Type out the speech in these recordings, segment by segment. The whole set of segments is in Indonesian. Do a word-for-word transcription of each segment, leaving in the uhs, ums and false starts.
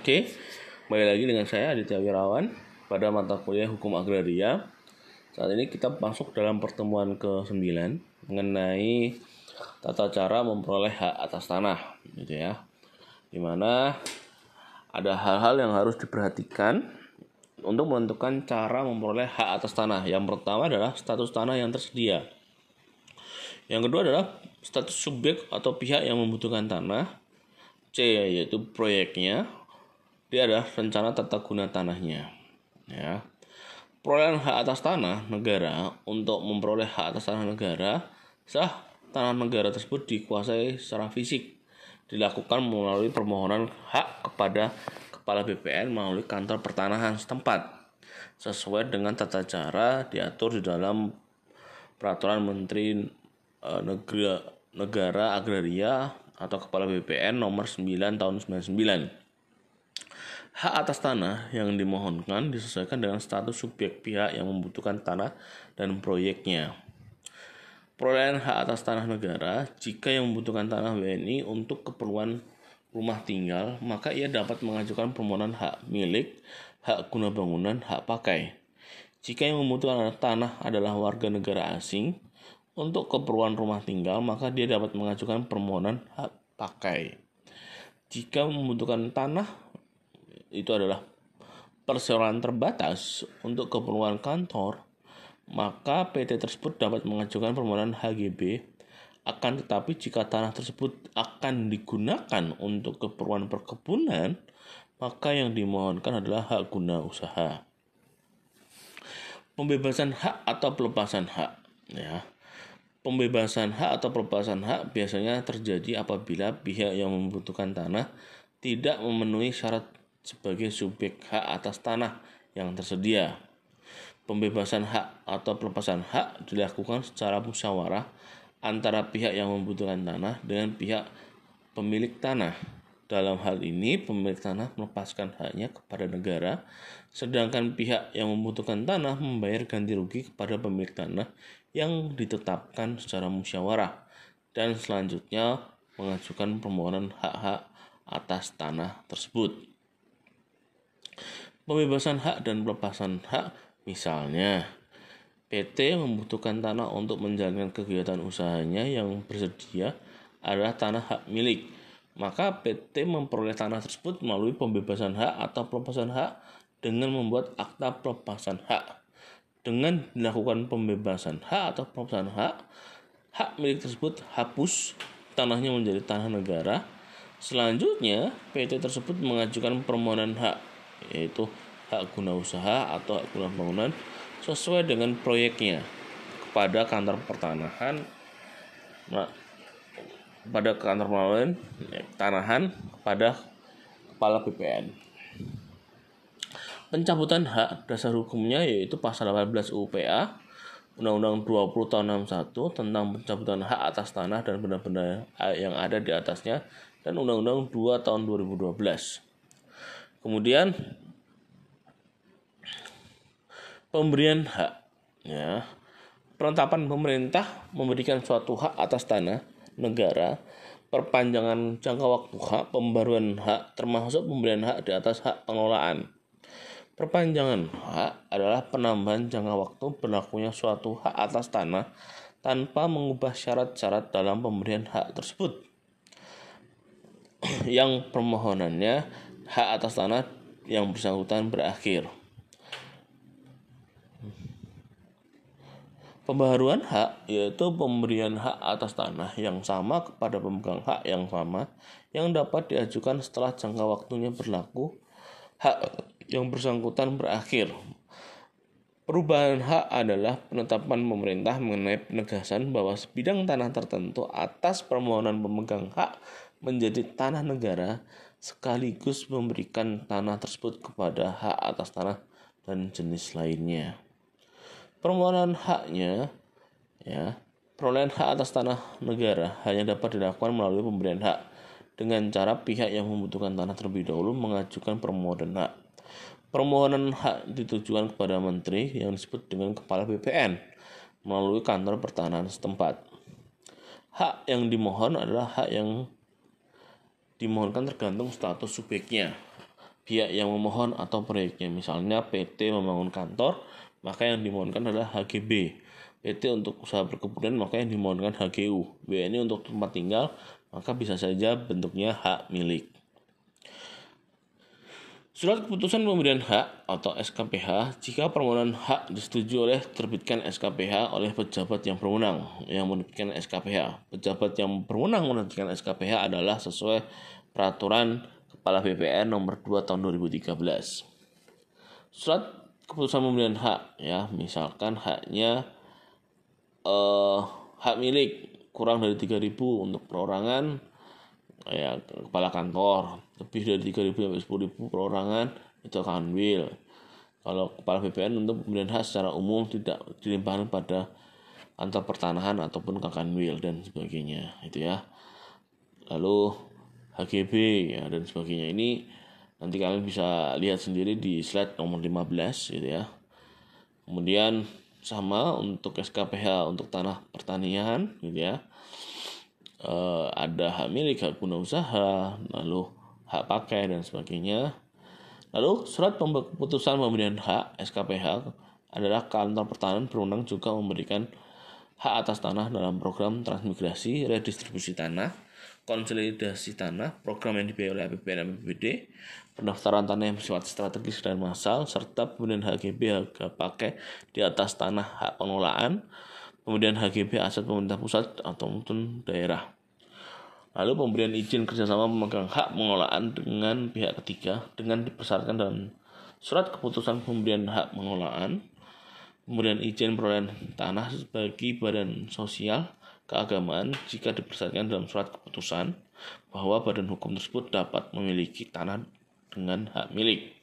Oke, kembali lagi dengan saya Aditya Wirawan pada mata kuliah Hukum Agraria. Saat ini kita masuk dalam pertemuan kesembilan mengenai tata cara memperoleh hak atas tanah, gitu ya. Dimana ada hal-hal yang harus diperhatikan untuk menentukan cara memperoleh hak atas tanah. Yang pertama adalah status tanah yang tersedia. Yang kedua adalah status subjek atau pihak yang membutuhkan tanah. C, yaitu proyeknya. Dia adalah rencana tata guna tanahnya, ya. Perolehan hak atas tanah negara. Untuk memperoleh hak atas tanah negara sah, tanah negara tersebut dikuasai secara fisik, dilakukan melalui permohonan hak kepada Kepala B P N melalui kantor pertanahan setempat, sesuai dengan tata cara diatur di dalam Peraturan Menteri e, Negara, Negara Agraria atau Kepala B P N nomor sembilan tahun sembilan puluh sembilan. Hak atas tanah yang dimohonkan disesuaikan dengan status subjek pihak yang membutuhkan tanah dan proyeknya. Perolehan hak atas tanah negara, jika yang membutuhkan tanah W N I untuk keperluan rumah tinggal, maka ia dapat mengajukan permohonan hak milik, hak guna bangunan, hak pakai. Jika yang membutuhkan tanah adalah warga negara asing untuk keperluan rumah tinggal, maka dia dapat mengajukan permohonan hak pakai. Jika membutuhkan tanah itu adalah perseroan terbatas untuk keperluan kantor, maka P T tersebut dapat mengajukan permohonan H G B. Akan tetapi jika tanah tersebut akan digunakan untuk keperluan perkebunan, maka yang dimohonkan adalah hak guna usaha. Pembebasan hak atau pelepasan hak, ya. Pembebasan hak atau pelepasan hak biasanya terjadi apabila pihak yang membutuhkan tanah tidak memenuhi syarat sebagai subjek hak atas tanah yang tersedia. Pembebasan hak atau pelepasan hak dilakukan secara musyawarah antara pihak yang membutuhkan tanah dengan pihak pemilik tanah. Dalam hal ini, pemilik tanah melepaskan haknya kepada negara, sedangkan pihak yang membutuhkan tanah membayar ganti rugi kepada pemilik tanah yang ditetapkan secara musyawarah, dan selanjutnya mengajukan permohonan hak-hak atas tanah tersebut. Pembebasan hak dan pelepasan hak, misalnya P T membutuhkan tanah untuk menjalankan kegiatan usahanya, yang bersedia adalah tanah hak milik, maka P T memperoleh tanah tersebut melalui pembebasan hak atau pelepasan hak dengan membuat akta pelepasan hak. Dengan dilakukan pembebasan hak atau pelepasan hak, hak milik tersebut hapus, tanahnya menjadi tanah negara. Selanjutnya P T tersebut mengajukan permohonan hak, yaitu hak guna usaha atau hak guna bangunan sesuai dengan proyeknya kepada kantor pertanahan nah, pada kantor pertanahan kepada Kepala B P N. Pencabutan hak dasar hukumnya yaitu pasal delapan belas U P A Undang-Undang dua puluh tahun enam puluh satu tentang pencabutan hak atas tanah dan benda-benda yang ada di atasnya, dan Undang-Undang dua tahun dua ribu dua belas. Kemudian pemberian hak, ya. Penetapan pemerintah memberikan suatu hak atas tanah negara, perpanjangan jangka waktu hak, pembaruan hak, termasuk pemberian hak di atas hak pengelolaan. Perpanjangan hak adalah penambahan jangka waktu berlakunya suatu hak atas tanah tanpa mengubah syarat-syarat dalam pemberian hak tersebut, yang permohonannya hak atas tanah yang bersangkutan berakhir. Pembaharuan hak yaitu pemberian hak atas tanah yang sama kepada pemegang hak yang sama yang dapat diajukan setelah jangka waktunya berlaku hak yang bersangkutan berakhir. Perubahan hak adalah penetapan pemerintah mengenai penegasan bahwa sebidang tanah tertentu atas permohonan pemegang hak menjadi tanah negara, sekaligus memberikan tanah tersebut kepada hak atas tanah dan jenis lainnya. Permohonan haknya, ya, perolehan hak atas tanah negara hanya dapat dilakukan melalui pemberian hak dengan cara pihak yang membutuhkan tanah terlebih dahulu mengajukan permohonan hak. Permohonan hak ditujukan kepada menteri yang disebut dengan Kepala B P N melalui kantor pertanahan setempat. Hak yang dimohon adalah hak yang dimohonkan tergantung status subjeknya. pihak yang memohon atau proyeknya. Misalnya P T membangun kantor, maka yang dimohonkan adalah H G B. P T untuk usaha perkebunan, maka yang dimohonkan H G U. W N I untuk tempat tinggal, maka bisa saja bentuknya hak milik. Surat keputusan pemberian hak atau S K P H, jika permohonan hak disetujui oleh terbitkan S K P H oleh pejabat yang berwenang yang menerbitkan S K P H. Pejabat yang berwenang menerbitkan S K P H adalah sesuai peraturan Kepala B P N nomor dua tahun dua ribu tiga belas. Surat keputusan pemberian hak, ya, misalkan haknya eh, hak milik kurang dari tiga ribu untuk perorangan, ya, kepala kantor. Lebih dari tiga ribu sampai sepuluh ribu perorangan itu akan ambil. Kalau kepala B P N untuk pemberian hak secara umum tidak dilimpahkan pada antar pertanahan ataupun kakanwil dan sebagainya, itu ya. Lalu H G B, ya, dan sebagainya. Ini nanti kalian bisa lihat sendiri di slide nomor lima belas, gitu ya. Kemudian sama untuk S K P H untuk tanah pertanian, gitu ya. E, ada hak milik, hak guna usaha, lalu hak pakai dan sebagainya. Lalu surat keputusan pemberian hak S K P H adalah kantor pertanahan berwenang juga memberikan hak atas tanah dalam program transmigrasi, redistribusi tanah, konsolidasi tanah, program yang dibiayai oleh A P B N dan P B B, pendaftaran tanah yang bersifat strategis dan massal, serta pemberian H G B harga pakai di atas tanah hak pengelolaan, pemberian H G B aset pemerintah pusat atau daerah. Lalu pemberian izin kerjasama pemegang hak pengelolaan dengan pihak ketiga dengan dipersyaratkan dalam surat keputusan pemberian hak pengelolaan, pemberian izin perolehan tanah sebagai badan sosial keagamaan jika dipersyaratkan dalam surat keputusan bahwa badan hukum tersebut dapat memiliki tanah dengan hak milik.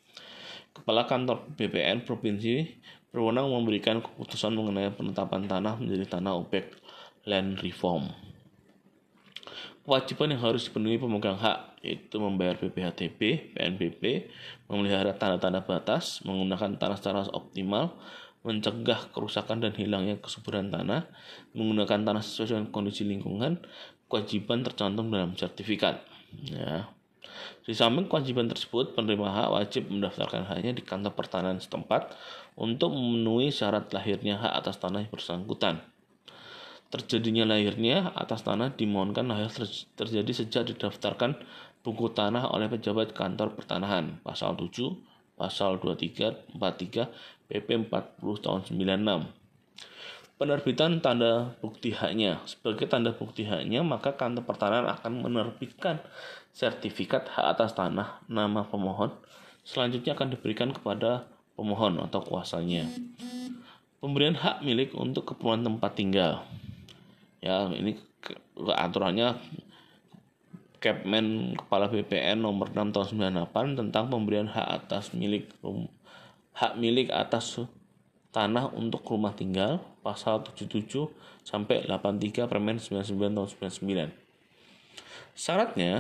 Kepala kantor B P N provinsi berwenang memberikan keputusan mengenai penetapan tanah menjadi tanah objek land reform. Kewajiban yang harus dipenuhi pemegang hak yaitu membayar P P H T P, P N P P, memelihara tanda-tanda batas, menggunakan tanah secara optimal, mencegah kerusakan dan hilangnya kesuburan tanah, menggunakan tanah sesuai dengan kondisi lingkungan. Kewajiban tercantum dalam sertifikat, ya. Di samping kewajiban tersebut, penerima hak wajib mendaftarkan haknya di kantor pertanahan setempat untuk memenuhi syarat lahirnya hak atas tanah yang bersangkutan. Terjadinya lahirnya atas tanah dimohonkan lahir terjadi sejak didaftarkan buku tanah oleh pejabat kantor pertanahan. Pasal tujuh, Pasal dua puluh tiga, empat puluh tiga, P P empat puluh tahun sembilan puluh enam. Penerbitan tanda bukti haknya. Sebagai tanda bukti haknya, maka kantor pertanahan akan menerbitkan sertifikat hak atas tanah nama pemohon. Selanjutnya akan diberikan kepada pemohon atau kuasanya. Pemberian hak milik untuk keperluan tempat tinggal. Ya, ini aturannya Kepmen Kepala B P N nomor enam tahun sembilan puluh delapan tentang pemberian hak atas milik hak milik atas tanah untuk rumah tinggal, pasal tujuh puluh tujuh sampai delapan puluh tiga Permen sembilan puluh sembilan tahun sembilan puluh sembilan. Syaratnya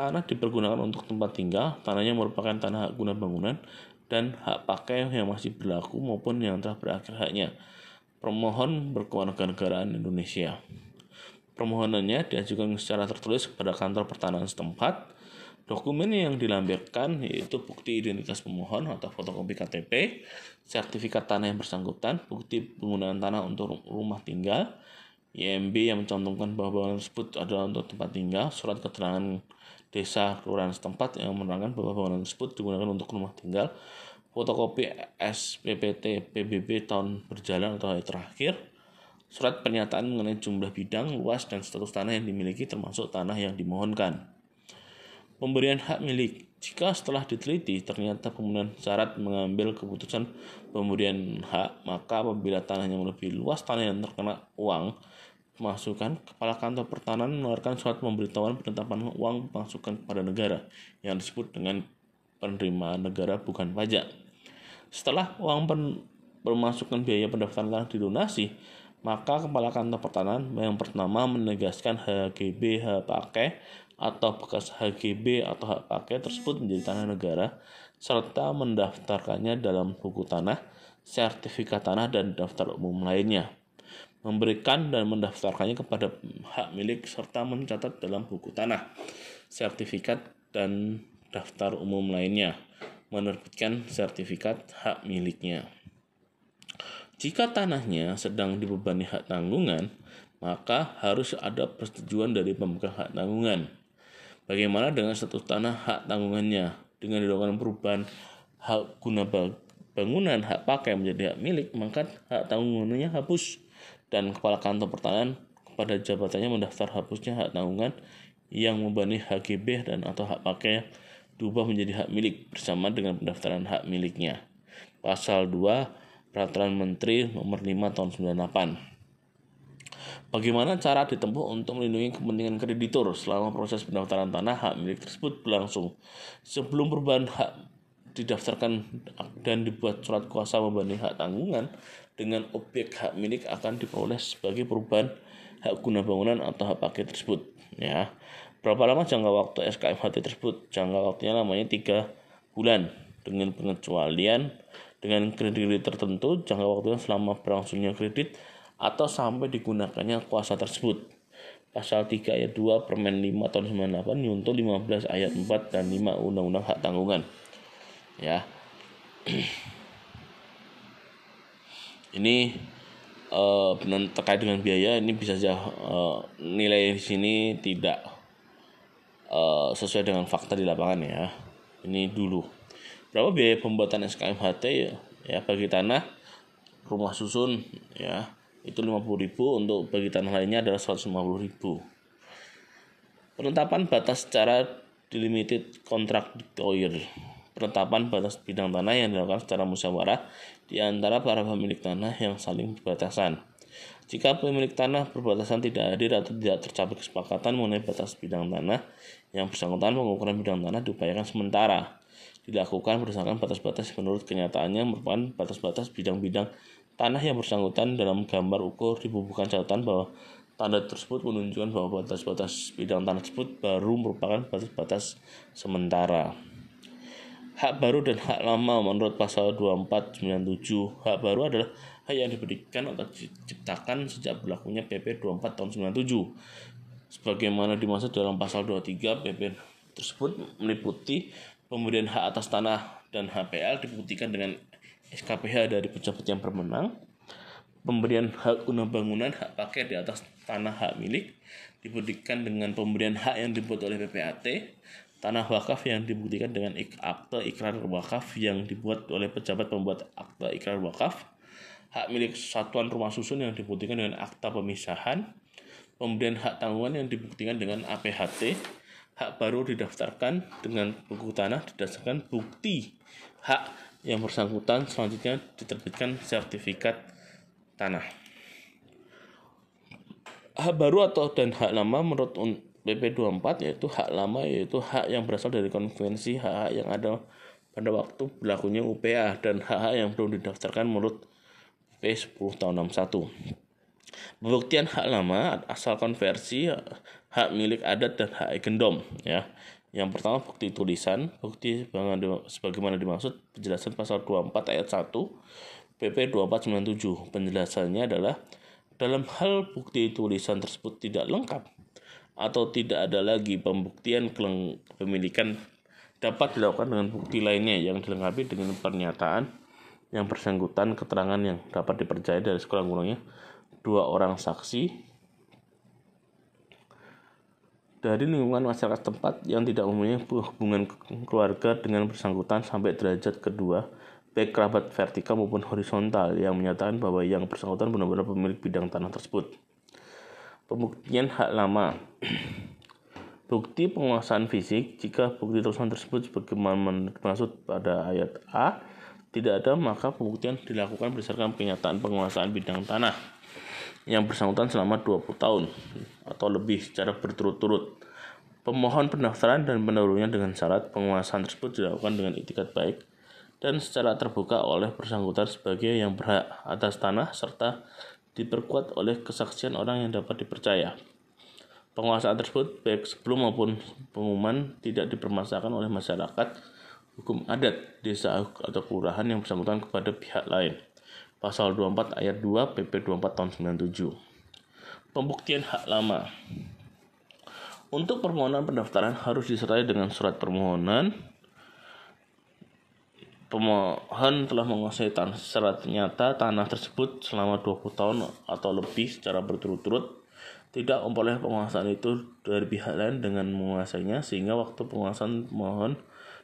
tanah dipergunakan untuk tempat tinggal, tanahnya merupakan tanah hak guna bangunan dan hak pakai yang masih berlaku maupun yang telah berakhir haknya. Permohon berkewarganegaraan Indonesia. Permohonannya diajukan secara tertulis kepada kantor pertanahan setempat. Dokumen yang dilampirkan yaitu bukti identitas pemohon atau fotokopi K T P, sertifikat tanah yang bersangkutan, bukti penggunaan tanah untuk rumah tinggal, I M B yang mencantumkan bahwa bangunan tersebut adalah untuk tempat tinggal, surat keterangan desa kelurahan setempat yang menerangkan bahwa bangunan tersebut digunakan untuk rumah tinggal, fotokopi S P P T P B B tahun berjalan atau hari terakhir, surat pernyataan mengenai jumlah bidang, luas, dan status tanah yang dimiliki termasuk tanah yang dimohonkan. Pemberian hak milik. Jika setelah diteliti ternyata pemenuhan syarat mengambil keputusan pemberian hak, maka apabila tanahnya lebih luas tanah yang terkena uang pemasukan, kepala kantor pertanahan mengeluarkan surat pemberitahuan penetapan uang pemasukan kepada negara yang disebut dengan penerimaan negara bukan pajak. Setelah uang pemasukan biaya pendaftaran tanah dilunasi, maka kepala kantor pertanahan yang pertama menegaskan H G B hak pakai atau bekas H G B atau hak pakai tersebut menjadi tanah negara serta mendaftarkannya dalam buku tanah, sertifikat tanah, dan daftar umum lainnya. Memberikan dan mendaftarkannya kepada hak milik serta mencatat dalam buku tanah, sertifikat, dan daftar umum lainnya. menerbitkan sertifikat hak miliknya. Jika tanahnya sedang dibebani hak tanggungan, maka harus ada persetujuan dari pemegang hak tanggungan. Bagaimana dengan status tanah hak tanggungannya? Dengan dilakukan perubahan hak guna bangunan hak pakai menjadi hak milik, maka hak tanggungannya hapus dan kepala kantor pertanahan pada jabatannya mendaftar hapusnya hak tanggungan yang membebani H G B dan atau hak pakai diubah menjadi hak milik bersama dengan pendaftaran hak miliknya. Pasal dua Peraturan Menteri Nomor lima Tahun sembilan puluh delapan. Bagaimana cara ditempuh untuk melindungi kepentingan kreditur selama proses pendaftaran tanah hak milik tersebut berlangsung? Sebelum perubahan hak didaftarkan dan dibuat surat kuasa membebani hak tanggungan dengan objek hak milik akan diperoleh sebagai perubahan hak guna bangunan atau hak pakai tersebut, ya. Berapa lama jangka waktu S K M H T tersebut? Jangka waktunya lamanya tiga bulan dengan pengecualian dengan kredit tertentu jangka waktunya selama berlangsungnya kredit atau sampai digunakannya kuasa tersebut. Pasal tiga ayat dua Permen lima tahun sembilan puluh delapan junto lima belas ayat empat dan lima Undang-Undang Hak Tanggungan. Ya. Ini Uh, benar, terkait dengan biaya ini bisa saja uh, nilai di sini tidak uh, sesuai dengan fakta di lapangan, ya. Ini dulu berapa biaya pembuatan S K M H T, ya, ya bagi tanah rumah susun, ya, itu lima puluh ribu rupiah, untuk bagi tanah lainnya adalah seratus lima puluh ribu rupiah. Penetapan batas secara delimited kontraktor. Penetapan batas bidang tanah yang dilakukan secara musyawarah di antara para pemilik tanah yang saling berbatasan. Jika pemilik tanah berbatasan tidak hadir atau tidak tercapai kesepakatan mengenai batas bidang tanah yang bersangkutan, pengukuran bidang tanah diupayakan sementara dilakukan berdasarkan batas-batas menurut kenyataannya merupakan batas-batas bidang-bidang tanah yang bersangkutan. Dalam gambar ukur dibubuhkan catatan bahwa tanda tersebut menunjukkan bahwa batas-batas bidang tanah tersebut baru merupakan batas-batas sementara. Hak baru dan hak lama menurut pasal dua puluh empat sembilan puluh tujuh. Hak baru adalah hak yang diberikan atau diciptakan sejak berlakunya P P dua puluh empat tahun sembilan puluh tujuh. Sebagaimana dimaksud dalam pasal dua puluh tiga, P P tersebut meliputi pemberian hak atas tanah dan H P L dibuktikan dengan S K P H dari pejabat yang berwenang. Pemberian hak guna bangunan hak pakai di atas tanah hak milik dibuktikan dengan pemberian hak yang dibuat oleh P P A T. Tanah wakaf yang dibuktikan dengan akte ikrar wakaf yang dibuat oleh pejabat pembuat akte ikrar wakaf. Hak milik satuan rumah susun yang dibuktikan dengan akta pemisahan. Pemberian hak tanggungan yang dibuktikan dengan A P H T. Hak baru didaftarkan dengan buku tanah didasarkan bukti hak yang bersangkutan, selanjutnya diterbitkan sertifikat tanah. Hak baru atau dan hak lama menurut un- P P dua puluh empat yaitu hak lama, yaitu hak yang berasal dari konvensi hak-hak yang ada pada waktu berlakunya U P A dan hak-hak yang belum didaftarkan menurut P P sepuluh tahun enam puluh satu. Pembuktian hak lama asal konversi hak milik adat dan hak gendom, ya. Yang pertama bukti tulisan, bukti sebagaimana dimaksud penjelasan pasal dua puluh empat ayat satu P P dua puluh empat sembilan puluh tujuh. Penjelasannya adalah dalam hal bukti tulisan tersebut tidak lengkap atau tidak ada lagi pembuktian kepemilikan dapat dilakukan dengan bukti lainnya yang dilengkapi dengan pernyataan yang bersangkutan, keterangan yang dapat dipercaya dari sekurang-kurangnya dua orang saksi dari lingkungan masyarakat tempat yang tidak mempunyai hubungan keluarga dengan bersangkutan sampai derajat kedua, baik kerabat vertikal maupun horizontal, yang menyatakan bahwa yang bersangkutan benar-benar pemilik bidang tanah tersebut. Pembuktian hak lama. Bukti penguasaan fisik. Jika bukti tulisan tersebut sebagaimana dimaksud pada ayat A tidak ada, maka pembuktian dilakukan berdasarkan pernyataan penguasaan bidang tanah yang bersangkutan selama dua puluh tahun atau lebih secara berturut-turut. Pemohon pendaftaran dan pendahulunya dengan syarat penguasaan tersebut dilakukan dengan itikad baik dan secara terbuka oleh bersangkutan sebagai yang berhak atas tanah serta diperkuat oleh kesaksian orang yang dapat dipercaya. Penguasaan tersebut baik sebelum maupun pengumuman tidak dipermasalahkan oleh masyarakat hukum adat, desa atau kelurahan yang bersangkutan kepada pihak lain. Pasal dua puluh empat ayat dua P P dua puluh empat tahun sembilan puluh tujuh. Pembuktian hak lama. Untuk permohonan pendaftaran harus disertai dengan surat permohonan pemohon telah menguasai tanah secara nyata tanah tersebut selama dua puluh tahun atau lebih secara berturut-turut, tidak memperoleh penguasaan itu dari pihak lain dengan menguasainya, sehingga waktu penguasaan pemohon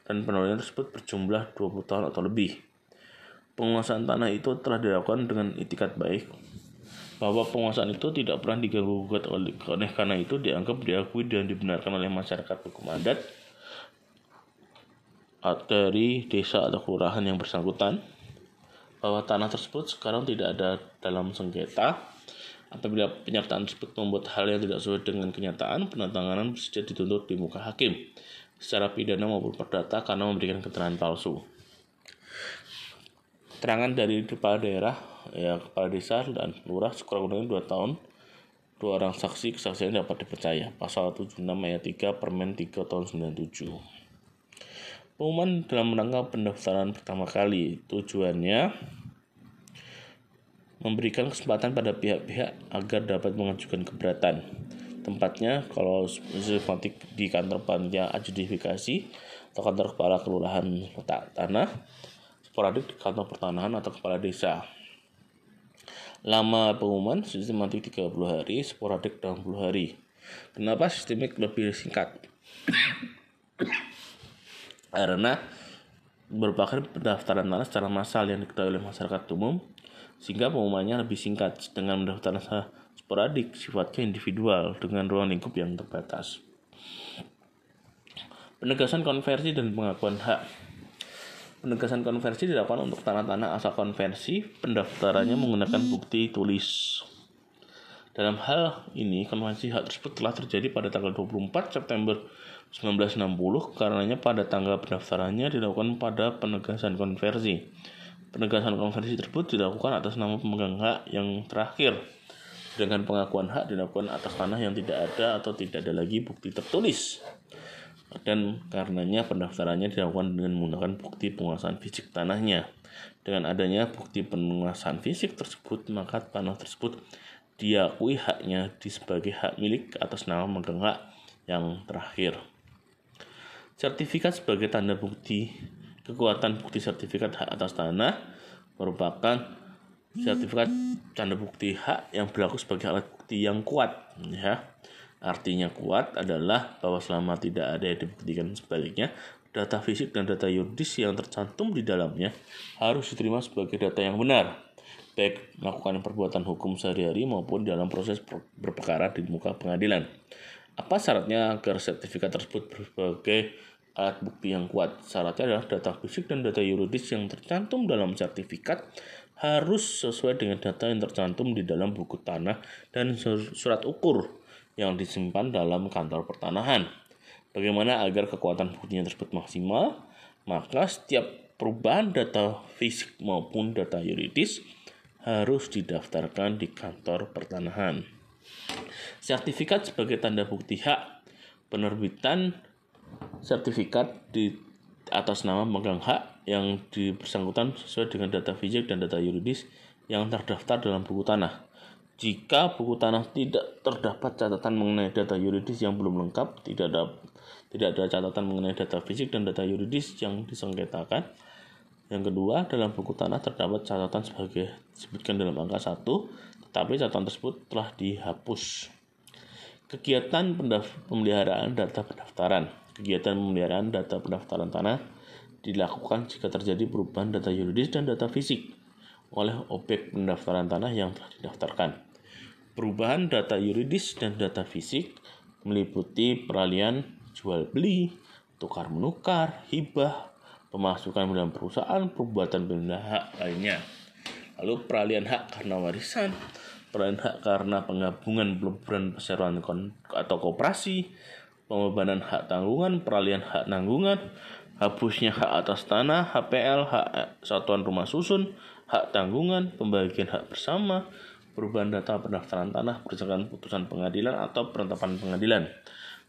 dan penolakan tersebut berjumlah dua puluh tahun atau lebih. Penguasaan tanah itu telah dilakukan dengan itikad baik bahwa penguasaan itu tidak pernah diganggu gugat, oleh karena itu dianggap diakui dan dibenarkan oleh masyarakat hukum adat dari desa atau kelurahan yang bersangkutan, bahwa tanah tersebut sekarang tidak ada dalam sengketa. Apabila penyertaan tersebut membuat hal yang tidak sesuai dengan kenyataan, penandatanganan bersedia dituntut di muka hakim secara pidana maupun perdata karena memberikan keterangan palsu. Keterangan dari kepala daerah, ya, kepala desa dan lurah sekurang-kurangnya dua tahun, dua orang saksi, kesaksian dapat dipercaya. Pasal tujuh puluh enam ayat tiga Permen tiga tahun sembilan puluh tujuh. Pengumuman dalam rangka pendaftaran pertama kali, tujuannya memberikan kesempatan pada pihak-pihak agar dapat mengajukan keberatan. Tempatnya kalau sistematik di kantor panitia adjudikasi atau kantor kepala kelurahan tanah, sporadik di kantor pertanahan atau kepala desa. Lama pengumuman sistematik tiga puluh hari, sporadik enam puluh hari. Kenapa sistemik lebih singkat? Karena merupakan pendaftaran tanah secara massal yang diketahui oleh masyarakat umum, sehingga pengumumannya lebih singkat. Dengan pendaftaran tanah sporadik, sifatnya individual dengan ruang lingkup yang terbatas. Penegasan konversi dan pengakuan hak. Penegasan konversi dilakukan untuk tanah-tanah asal konversi, pendaftarannya menggunakan bukti tulis. Dalam hal ini, konversi hak tersebut telah terjadi pada tanggal dua puluh empat September seribu sembilan ratus enam puluh, karenanya pada tanggal pendaftarannya dilakukan pada penegasan konversi. Penegasan konversi tersebut dilakukan atas nama pemegang hak yang terakhir, sedangkan pengakuan hak dilakukan atas tanah yang tidak ada atau tidak ada lagi bukti tertulis. Dan karenanya pendaftarannya dilakukan dengan menggunakan bukti penguasaan fisik tanahnya. Dengan adanya bukti penguasaan fisik tersebut, maka tanah tersebut diakui haknya sebagai hak milik atas nama pemegang hak yang terakhir. Sertifikat sebagai tanda bukti. Kekuatan bukti sertifikat hak atas tanah merupakan sertifikat tanda bukti hak yang berlaku sebagai alat bukti yang kuat, ya. Artinya kuat adalah bahwa selama tidak ada yang dibuktikan sebaliknya, data fisik dan data yuridis yang tercantum di dalamnya harus diterima sebagai data yang benar, baik melakukan perbuatan hukum sehari-hari maupun dalam proses berperkara di muka pengadilan. Apa syaratnya agar sertifikat tersebut sebagai alat bukti yang kuat? Syaratnya adalah data fisik dan data yuridis yang tercantum dalam sertifikat harus sesuai dengan data yang tercantum di dalam buku tanah dan surat ukur yang disimpan dalam kantor pertanahan. Bagaimana agar kekuatan buktinya tersebut maksimal? Maka setiap perubahan data fisik maupun data yuridis harus didaftarkan di kantor pertanahan. Sertifikat sebagai tanda bukti hak. Penerbitan sertifikat di atas nama pemegang hak yang bersangkutan sesuai dengan data fisik dan data yuridis yang terdaftar dalam buku tanah. Jika buku tanah tidak terdapat catatan mengenai data yuridis yang belum lengkap, tidak ada tidak ada catatan mengenai data fisik dan data yuridis yang disengketakan. Yang kedua, dalam buku tanah terdapat catatan sebagai disebutkan dalam angka satu, tetapi catatan tersebut telah dihapus. Kegiatan pendaf- pemeliharaan data pendaftaran. Kegiatan pemeliharaan data pendaftaran tanah dilakukan jika terjadi perubahan data yuridis dan data fisik oleh objek pendaftaran tanah yang telah didaftarkan. Perubahan data yuridis dan data fisik meliputi peralihan jual-beli, tukar-menukar, hibah, pemasukan dalam perusahaan, perbuatan pindah hak lainnya. Lalu peralihan hak karena warisan, peralihan hak karena penggabungan, peleburan perseroan atau koperasi, pembebanan hak tanggungan, peralihan hak tanggungan, hapusnya hak atas tanah, H P L, hak satuan rumah susun, hak tanggungan, pembagian hak bersama, perubahan data pendaftaran tanah berdasarkan putusan pengadilan atau penetapan pengadilan,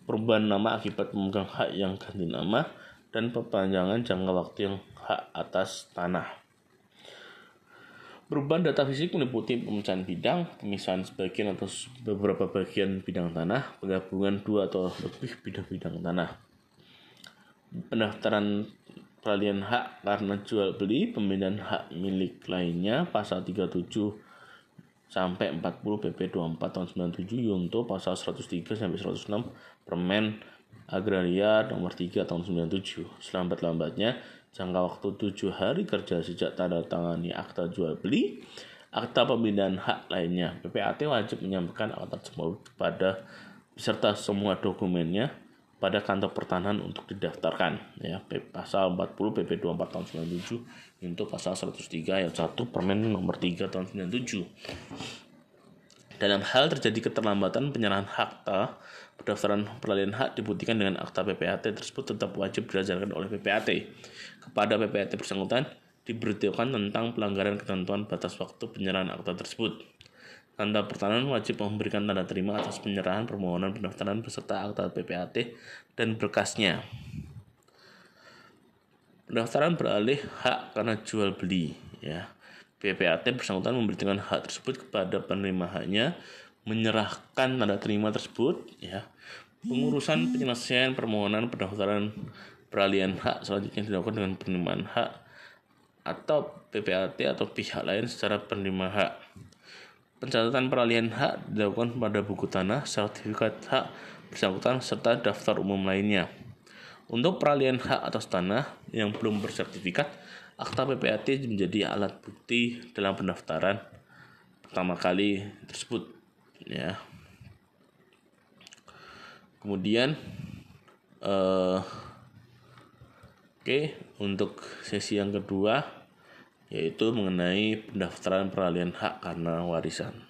perubahan nama akibat pemegang hak yang ganti nama, dan perpanjangan jangka waktu yang hak atas tanah. Perubahan data fisik meliputi pemecahan bidang, pemisahan sebagian atau beberapa bagian bidang tanah, penggabungan dua atau lebih bidang-bidang tanah. Pendaftaran peralihan hak karena jual beli, pemindahan hak milik lainnya pasal tiga puluh tujuh sampai empat puluh P P dua puluh empat tahun sembilan puluh tujuh junto pasal seratus tiga sampai seratus enam Permen Agraria nomor tiga tahun sembilan puluh tujuh. Selambat-lambatnya jangka waktu tujuh hari kerja sejak tanda tangani akta jual beli, akta pemindahan hak lainnya. P P A T wajib menyampaikan akta tersebut pada beserta semua dokumennya pada kantor pertanahan untuk didaftarkan, ya, pasal empat puluh P P dua puluh empat tahun sembilan puluh tujuh untuk pasal seratus tiga ayat satu Permen nomor tiga tahun sembilan puluh tujuh. Dalam hal terjadi keterlambatan penyerahan akta, pendaftaran peralihan hak dibuktikan dengan akta P P A T tersebut tetap wajib dilaksanakan oleh P P A T. Kepada P P A T bersangkutan diberitahukan tentang pelanggaran ketentuan batas waktu penyerahan akta tersebut. Kantor pertanahan wajib memberikan tanda terima atas penyerahan permohonan pendaftaran beserta akta P P H T dan berkasnya. Pendaftaran beralih hak karena jual beli, ya. P P H T bersangkutan memberikan hak tersebut kepada penerima haknya, menyerahkan tanda terima tersebut, ya. Pengurusan penyelesaian permohonan pendaftaran peralihan hak selanjutnya dilakukan dengan penerimaan hak atau P P H T atau pihak lain secara penerima hak. Pencatatan peralihan hak dilakukan pada buku tanah, sertifikat hak bersangkutan, serta daftar umum lainnya. Untuk peralihan hak atas tanah yang belum bersertifikat, akta P P A T menjadi alat bukti dalam pendaftaran pertama kali tersebut, ya. Kemudian, eh, oke, untuk sesi yang kedua, yaitu mengenai pendaftaran peralihan hak karena warisan.